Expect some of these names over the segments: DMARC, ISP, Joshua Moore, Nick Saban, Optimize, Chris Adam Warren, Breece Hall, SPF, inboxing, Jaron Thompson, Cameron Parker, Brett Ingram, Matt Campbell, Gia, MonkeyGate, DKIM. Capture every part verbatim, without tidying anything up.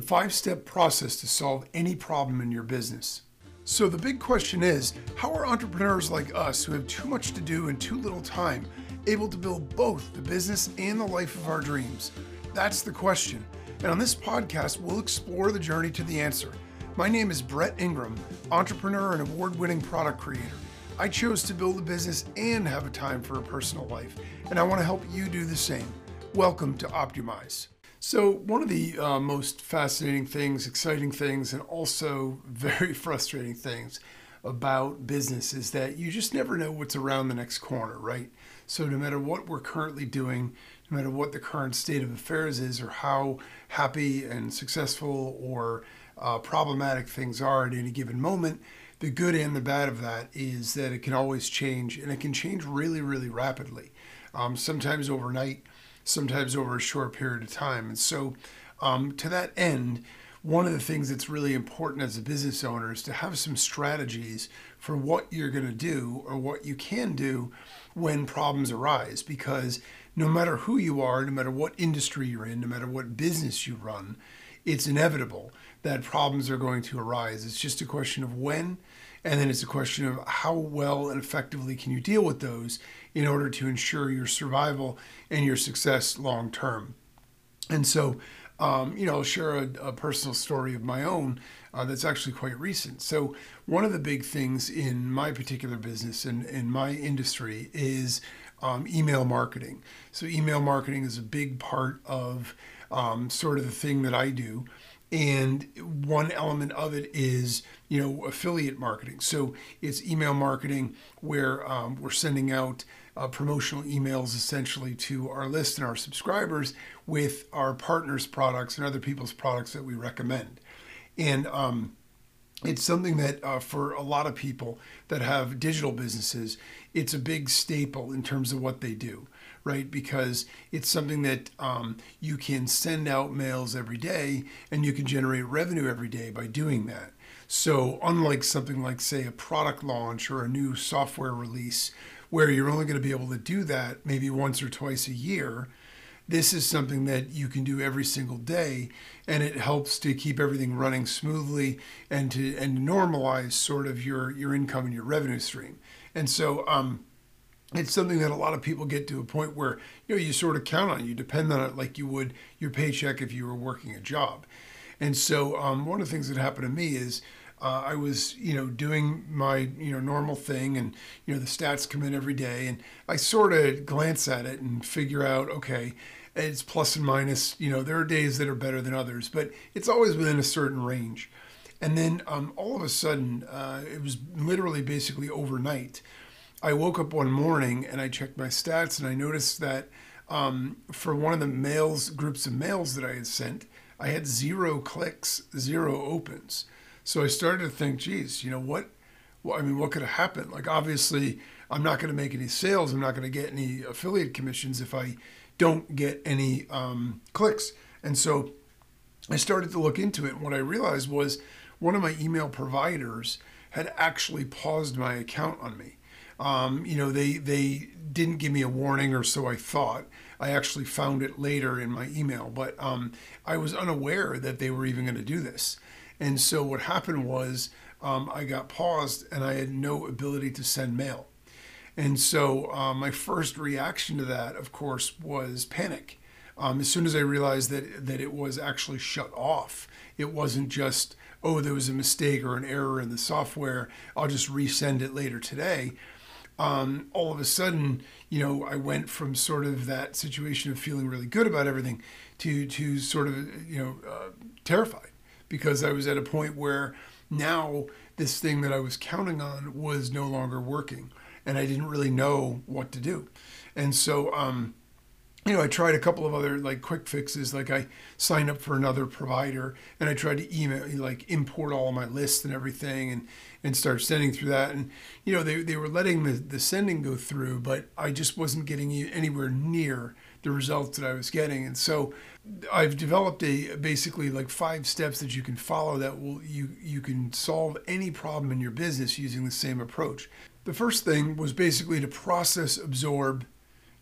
the five-step process to solve any problem in your business. So the big question is, how are entrepreneurs like us who have too much to do and too little time able to build both the business and the life of our dreams? That's the question. And on this podcast, we'll explore the journey to the answer. My name is Brett Ingram, entrepreneur and award-winning product creator. I chose to build a business and have a time for a personal life, and I want to help you do the same. Welcome to Optimize. So one of the uh, most fascinating things, exciting things, and also very frustrating things about business is that you just never know what's around the next corner, right? So no matter what we're currently doing, no matter what the current state of affairs is or how happy and successful or uh, problematic things are at any given moment, the good and the bad of that is that it can always change, and it can change really, really rapidly, um, sometimes overnight, sometimes over a short period of time. And so um, to that end, one of the things that's really important as a business owner is to have some strategies for what you're going to do or what you can do when problems arise, because no matter who you are, no matter what industry you're in, no matter what business you run, it's inevitable that problems are going to arise. It's just a question of when, and then it's a question of how well and effectively can you deal with those in order to ensure your survival and your success long term. And so, um, you know, I'll share a, a personal story of my own uh, that's actually quite recent. So one of the big things in my particular business and in, in my industry is um, email marketing. So email marketing is a big part of um, sort of the thing that I do. And one element of it is, you know, affiliate marketing. So it's email marketing where um, we're sending out uh, promotional emails essentially to our list and our subscribers with our partners' products and other people's products that we recommend. And um, it's something that uh, for a lot of people that have digital businesses, it's a big staple in terms of what they do, right? Because it's something that um, you can send out mails every day and you can generate revenue every day by doing that. So unlike something like, say, a product launch or a new software release where you're only going to be able to do that maybe once or twice a year, this is something that you can do every single day, and it helps to keep everything running smoothly and to and normalize sort of your, your income and your revenue stream. And so um, it's something that a lot of people get to a point where, you know, you sort of count on it. You depend on it like you would your paycheck if you were working a job. And so um, one of the things that happened to me is uh, I was, you know, doing my, you know, normal thing, and, you know, the stats come in every day, and I sort of glance at it and figure out, okay, it's plus and minus, you know, there are days that are better than others, but it's always within a certain range. And then um, all of a sudden, uh, it was literally basically overnight, I woke up one morning and I checked my stats, and I noticed that um, for one of the mails, groups of mails that I had sent, I had zero clicks, zero opens. So I started to think, geez, you know what? Well, I mean, what could have happened? Like, obviously, I'm not going to make any sales. I'm not going to get any affiliate commissions if I don't get any um, clicks. And so I started to look into it. And what I realized was one of my email providers had actually paused my account on me. Um, you know, they, they didn't give me a warning, or so I thought. I actually found it later in my email, but um, I was unaware that they were even going to do this. And so what happened was um, I got paused and I had no ability to send mail. And so uh, my first reaction to that, of course, was panic. Um, as soon as I realized that, that it was actually shut off, it wasn't just, oh, there was a mistake or an error in the software, I'll just resend it later today. Um, all of a sudden, you know, I went from sort of that situation of feeling really good about everything to, to sort of, you know, uh, terrified, because I was at a point where now this thing that I was counting on was no longer working, and I didn't really know what to do. And so, um, you know, I tried a couple of other like quick fixes. Like, I signed up for another provider, and I tried to email, like import all of my lists and everything, and, and start sending through that. And, you know, they, they were letting the, the sending go through, but I just wasn't getting anywhere near the results that I was getting. And so I've developed a basically like five steps that you can follow that will you, you can solve any problem in your business using the same approach. The first thing was basically to process, absorb,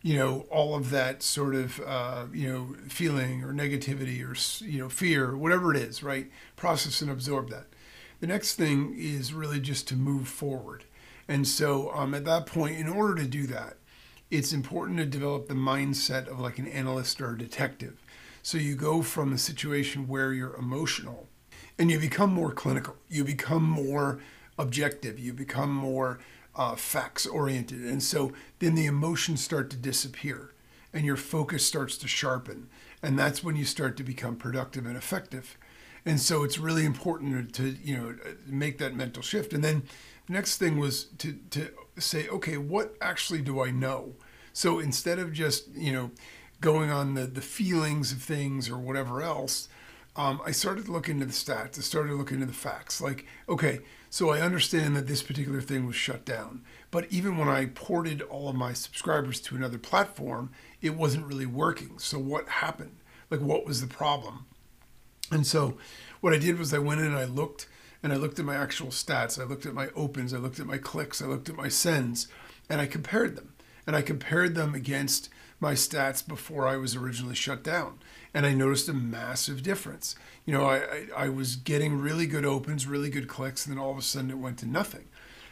you know, all of that sort of, uh, you know, feeling or negativity or, you know, fear, whatever it is, right? Process and absorb that. The next thing is really just to move forward. And so um, at that point, in order to do that, it's important to develop the mindset of like an analyst or a detective. So you go from a situation where you're emotional and you become more clinical, you become more objective, you become more uh, facts oriented. And so then the emotions start to disappear and your focus starts to sharpen. And that's when you start to become productive and effective. And so it's really important to, you know, make that mental shift. And then the next thing was to, to say, okay, what actually do I know? So instead of just, you know, going on the, the feelings of things or whatever else, um, I started to look into the stats. I started to look into the facts. Like, okay, so I understand that this particular thing was shut down. But even when I ported all of my subscribers to another platform, it wasn't really working. So what happened? Like, what was the problem? And so what I did was I went in and I looked and I looked at my actual stats. I looked at my opens, I looked at my clicks, I looked at my sends, and I compared them. And I compared them against my stats before I was originally shut down. And I noticed a massive difference. You know, I, I, I was getting really good opens, really good clicks, and then all of a sudden it went to nothing.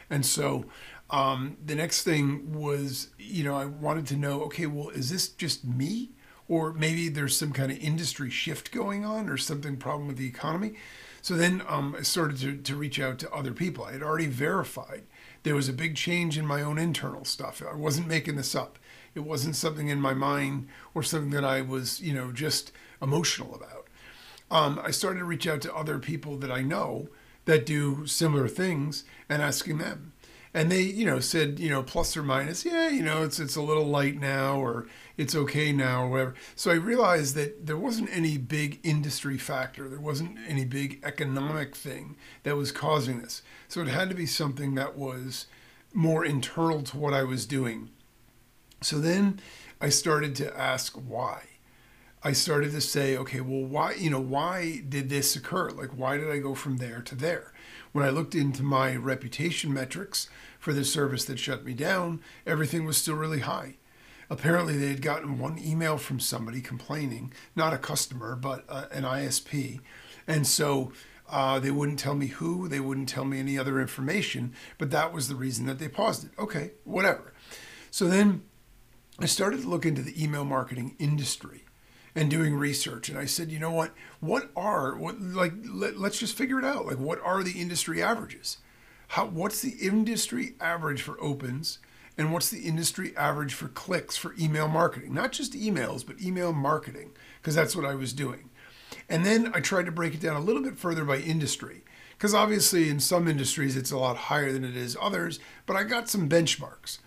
And so um, the next thing was, you know, I wanted to know, okay, well, is this just me? Or maybe there's some kind of industry shift going on or something problem with the economy. So then um, I started to, to reach out to other people. I had already verified there was a big change in my own internal stuff. I wasn't making this up. It wasn't something in my mind or something that I was, you know, just emotional about. Um, I started to reach out to other people that I know that do similar things and asking them. And they, you know, said, you know, plus or minus, yeah, you know, it's it's a little light now, or it's okay now, or whatever. So I realized that there wasn't any big industry factor. There wasn't any big economic thing that was causing this. So it had to be something that was more internal to what I was doing. So then I started to ask why. I started to say, okay, well, why, you know, why did this occur? Like, why did I go from there to there? When I looked into my reputation metrics for the service that shut me down, everything was still really high. Apparently, they had gotten one email from somebody complaining, not a customer, but uh, an I S P. And so uh, they wouldn't tell me who, they wouldn't tell me any other information, but that was the reason that they paused it. Okay, whatever. So then I started to look into the email marketing industry and doing research. And I said, you know what, what are, what like, let, let's just figure it out. Like, what are the industry averages? How, what's the industry average for opens? And what's the industry average for clicks for email marketing? Not just emails, but email marketing, because that's what I was doing. And then I tried to break it down a little bit further by industry, because obviously in some industries, it's a lot higher than it is others, but I got some benchmarks.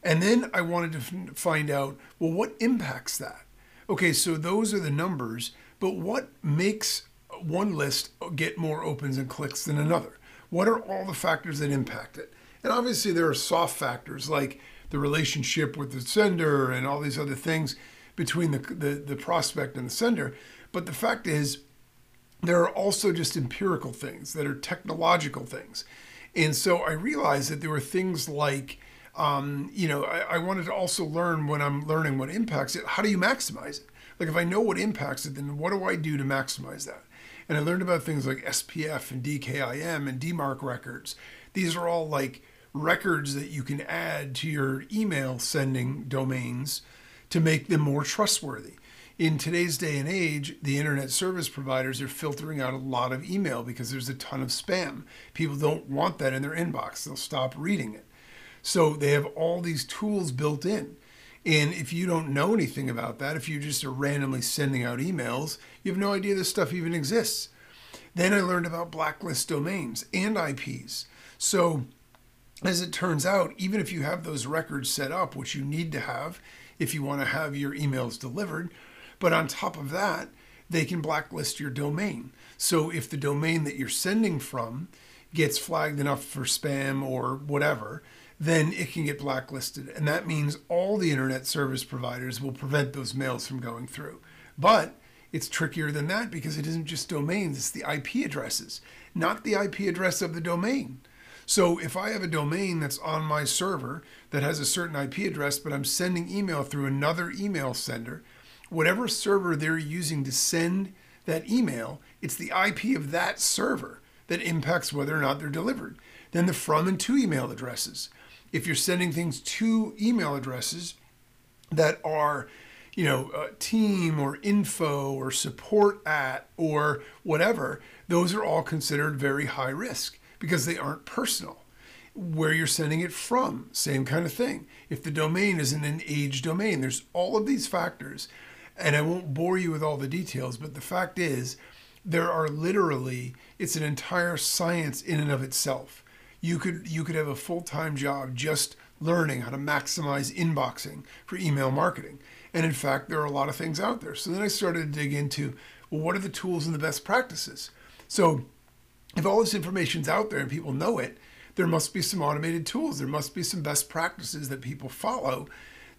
And then I wanted to find out, well, what impacts that? Okay, so those are the numbers, but what makes one list get more opens and clicks than another? What are all the factors that impact it? And obviously there are soft factors like the relationship with the sender and all these other things between the, the, the prospect and the sender. But the fact is, there are also just empirical things that are technological things. And so I realized that there were things like Um, you know, I, I wanted to also learn, when I'm learning what impacts it, how do you maximize it? Like, if I know what impacts it, then what do I do to maximize that? And I learned about things like S P F and D K I M and D MARC records. These are all like records that you can add to your email sending domains to make them more trustworthy. In today's day and age, the internet service providers are filtering out a lot of email because there's a ton of spam. People don't want that in their inbox. They'll stop reading it. So they have all these tools built in. And if you don't know anything about that, if you just are randomly sending out emails, you have no idea this stuff even exists. Then I learned about blacklist domains and I Ps. So as it turns out, even if you have those records set up, which you need to have if you want to have your emails delivered, but on top of that, they can blacklist your domain. So if the domain that you're sending from gets flagged enough for spam or whatever, then it can get blacklisted. And that means all the internet service providers will prevent those mails from going through. But it's trickier than that, because it isn't just domains, it's the I P addresses, not the I P address of the domain. So if I have a domain that's on my server that has a certain I P address, but I'm sending email through another email sender, whatever server they're using to send that email, it's the I P of that server that impacts whether or not they're delivered. Then the from and to email addresses. If you're sending things to email addresses that are, you know, uh, team or info or support at or whatever, those are all considered very high risk because they aren't personal. Where you're sending it from, same kind of thing. If the domain isn't an age domain, there's all of these factors. And I won't bore you with all the details, but the fact is there are literally, it's an entire science in and of itself. You could, you could have a full-time job just learning how to maximize inboxing for email marketing. And in fact, there are a lot of things out there. So then I started to dig into, well, what are the tools and the best practices? So if all this information's out there and people know it, there must be some automated tools. There must be some best practices that people follow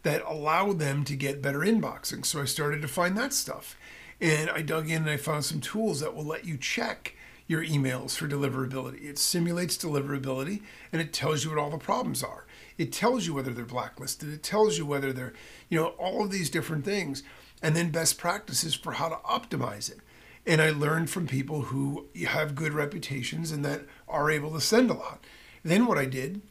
that allow them to get better inboxing. So I started to find that stuff. And I dug in and I found some tools that will let you check your emails for deliverability. It simulates deliverability and it tells you what all the problems are. It tells you whether they're blacklisted. It tells you whether they're, you know, all of these different things, and then best practices for how to optimize it. And I learned from people who have good reputations and that are able to send a lot. Then what I did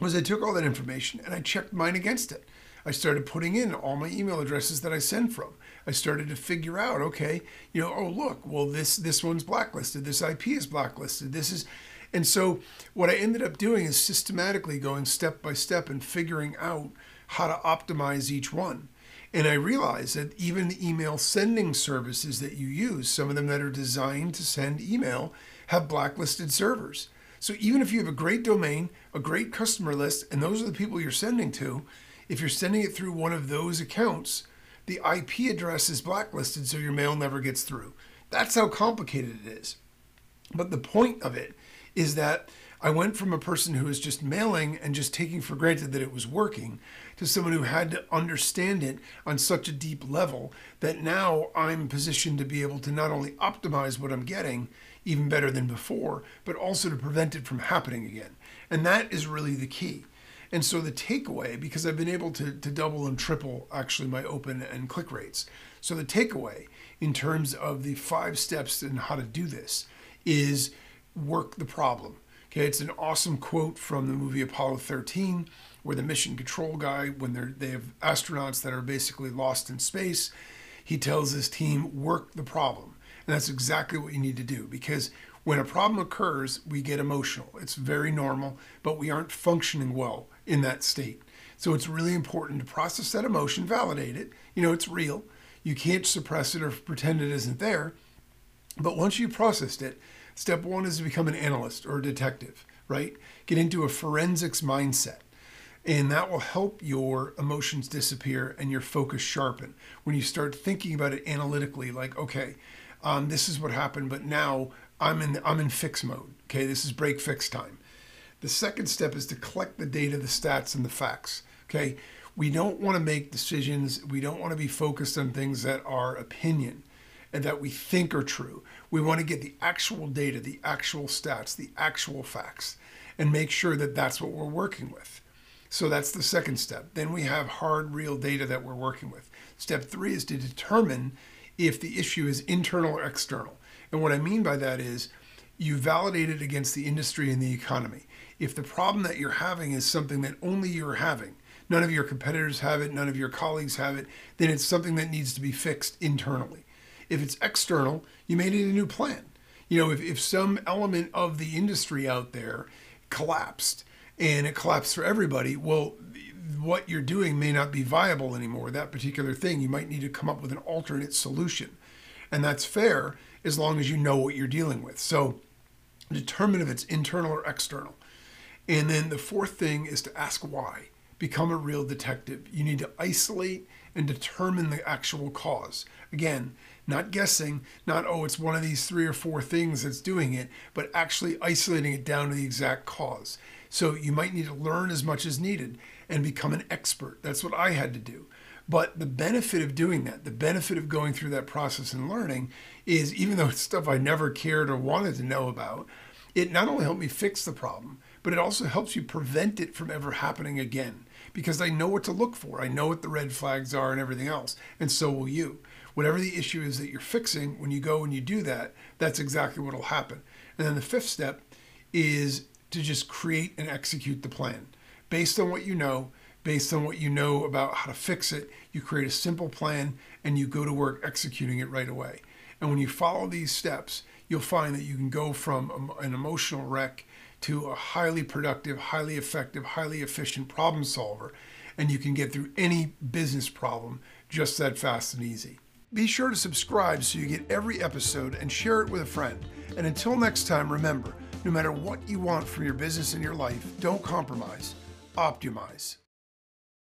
was I took all that information and I checked mine against it. I started putting in all my email addresses that I send from. I started to figure out, okay, you know, oh, look, well, this, this one's blacklisted. This I P is blacklisted. This is, and so what I ended up doing is systematically going step by step and figuring out how to optimize each one. And I realized that even the email sending services that you use, some of them that are designed to send email, have blacklisted servers. So even if you have a great domain, a great customer list, and those are the people you're sending to, if you're sending it through one of those accounts, the I P address is blacklisted, so your mail never gets through. That's how complicated it is. But the point of it is that I went from a person who was just mailing and just taking for granted that it was working to someone who had to understand it on such a deep level that now I'm positioned to be able to not only optimize what I'm getting even better than before, but also to prevent it from happening again. And that is really the key. And so the takeaway, because I've been able to, to double and triple actually my open and click rates. So the takeaway in terms of the five steps and how to do this is work the problem. Okay, it's an awesome quote from the movie Apollo thirteen, where the mission control guy, when they're, they have astronauts that are basically lost in space, he tells his team, work the problem. And that's exactly what you need to do, because when a problem occurs, we get emotional. It's very normal, but we aren't functioning well in that state. So it's really important to process that emotion, validate it. You know, it's real. You can't suppress it or pretend it isn't there. But once you processed it, step one is to become an analyst or a detective, right? Get into a forensics mindset. And that will help your emotions disappear and your focus sharpen. When you start thinking about it analytically, like, okay, um, this is what happened, but now I'm in, I'm in fix mode. Okay, this is break fix time. The second step is to collect the data, the stats, and the facts. Okay, we don't want to make decisions. We don't want to be focused on things that are opinion and that we think are true. We want to get the actual data, the actual stats, the actual facts, and make sure that that's what we're working with. So that's the second step. Then we have hard, real data that we're working with. Step three is to determine if the issue is internal or external. And what I mean by that is you validate it against the industry and the economy. If the problem that you're having is something that only you're having, none of your competitors have it, none of your colleagues have it, then it's something that needs to be fixed internally. If it's external, you may need a new plan. You know, if, if some element of the industry out there collapsed, and it collapsed for everybody, well, what you're doing may not be viable anymore, that particular thing. You might need to come up with an alternate solution. And that's fair as long as you know what you're dealing with. So determine if it's internal or external. And then the fourth thing is to ask why. Become a real detective. You need to isolate and determine the actual cause. Again, not guessing, not, oh, it's one of these three or four things that's doing it, but actually isolating it down to the exact cause. So you might need to learn as much as needed and become an expert. That's what I had to do. But the benefit of doing that, the benefit of going through that process and learning is, even though it's stuff I never cared or wanted to know about, it not only helped me fix the problem, but it also helps you prevent it from ever happening again, because I know what to look for. I know what the red flags are and everything else, and so will you. Whatever the issue is that you're fixing, when you go and you do that, that's exactly what will happen. And then the fifth step is to just create and execute the plan. Based on what you know, based on what you know about how to fix it, you create a simple plan and you go to work executing it right away. And when you follow these steps, you'll find that you can go from an emotional wreck to a highly productive, highly effective, highly efficient problem solver, and you can get through any business problem just that fast and easy. Be sure to subscribe so you get every episode and share it with a friend. And until next time, remember, no matter what you want from your business and your life, don't compromise, optimize.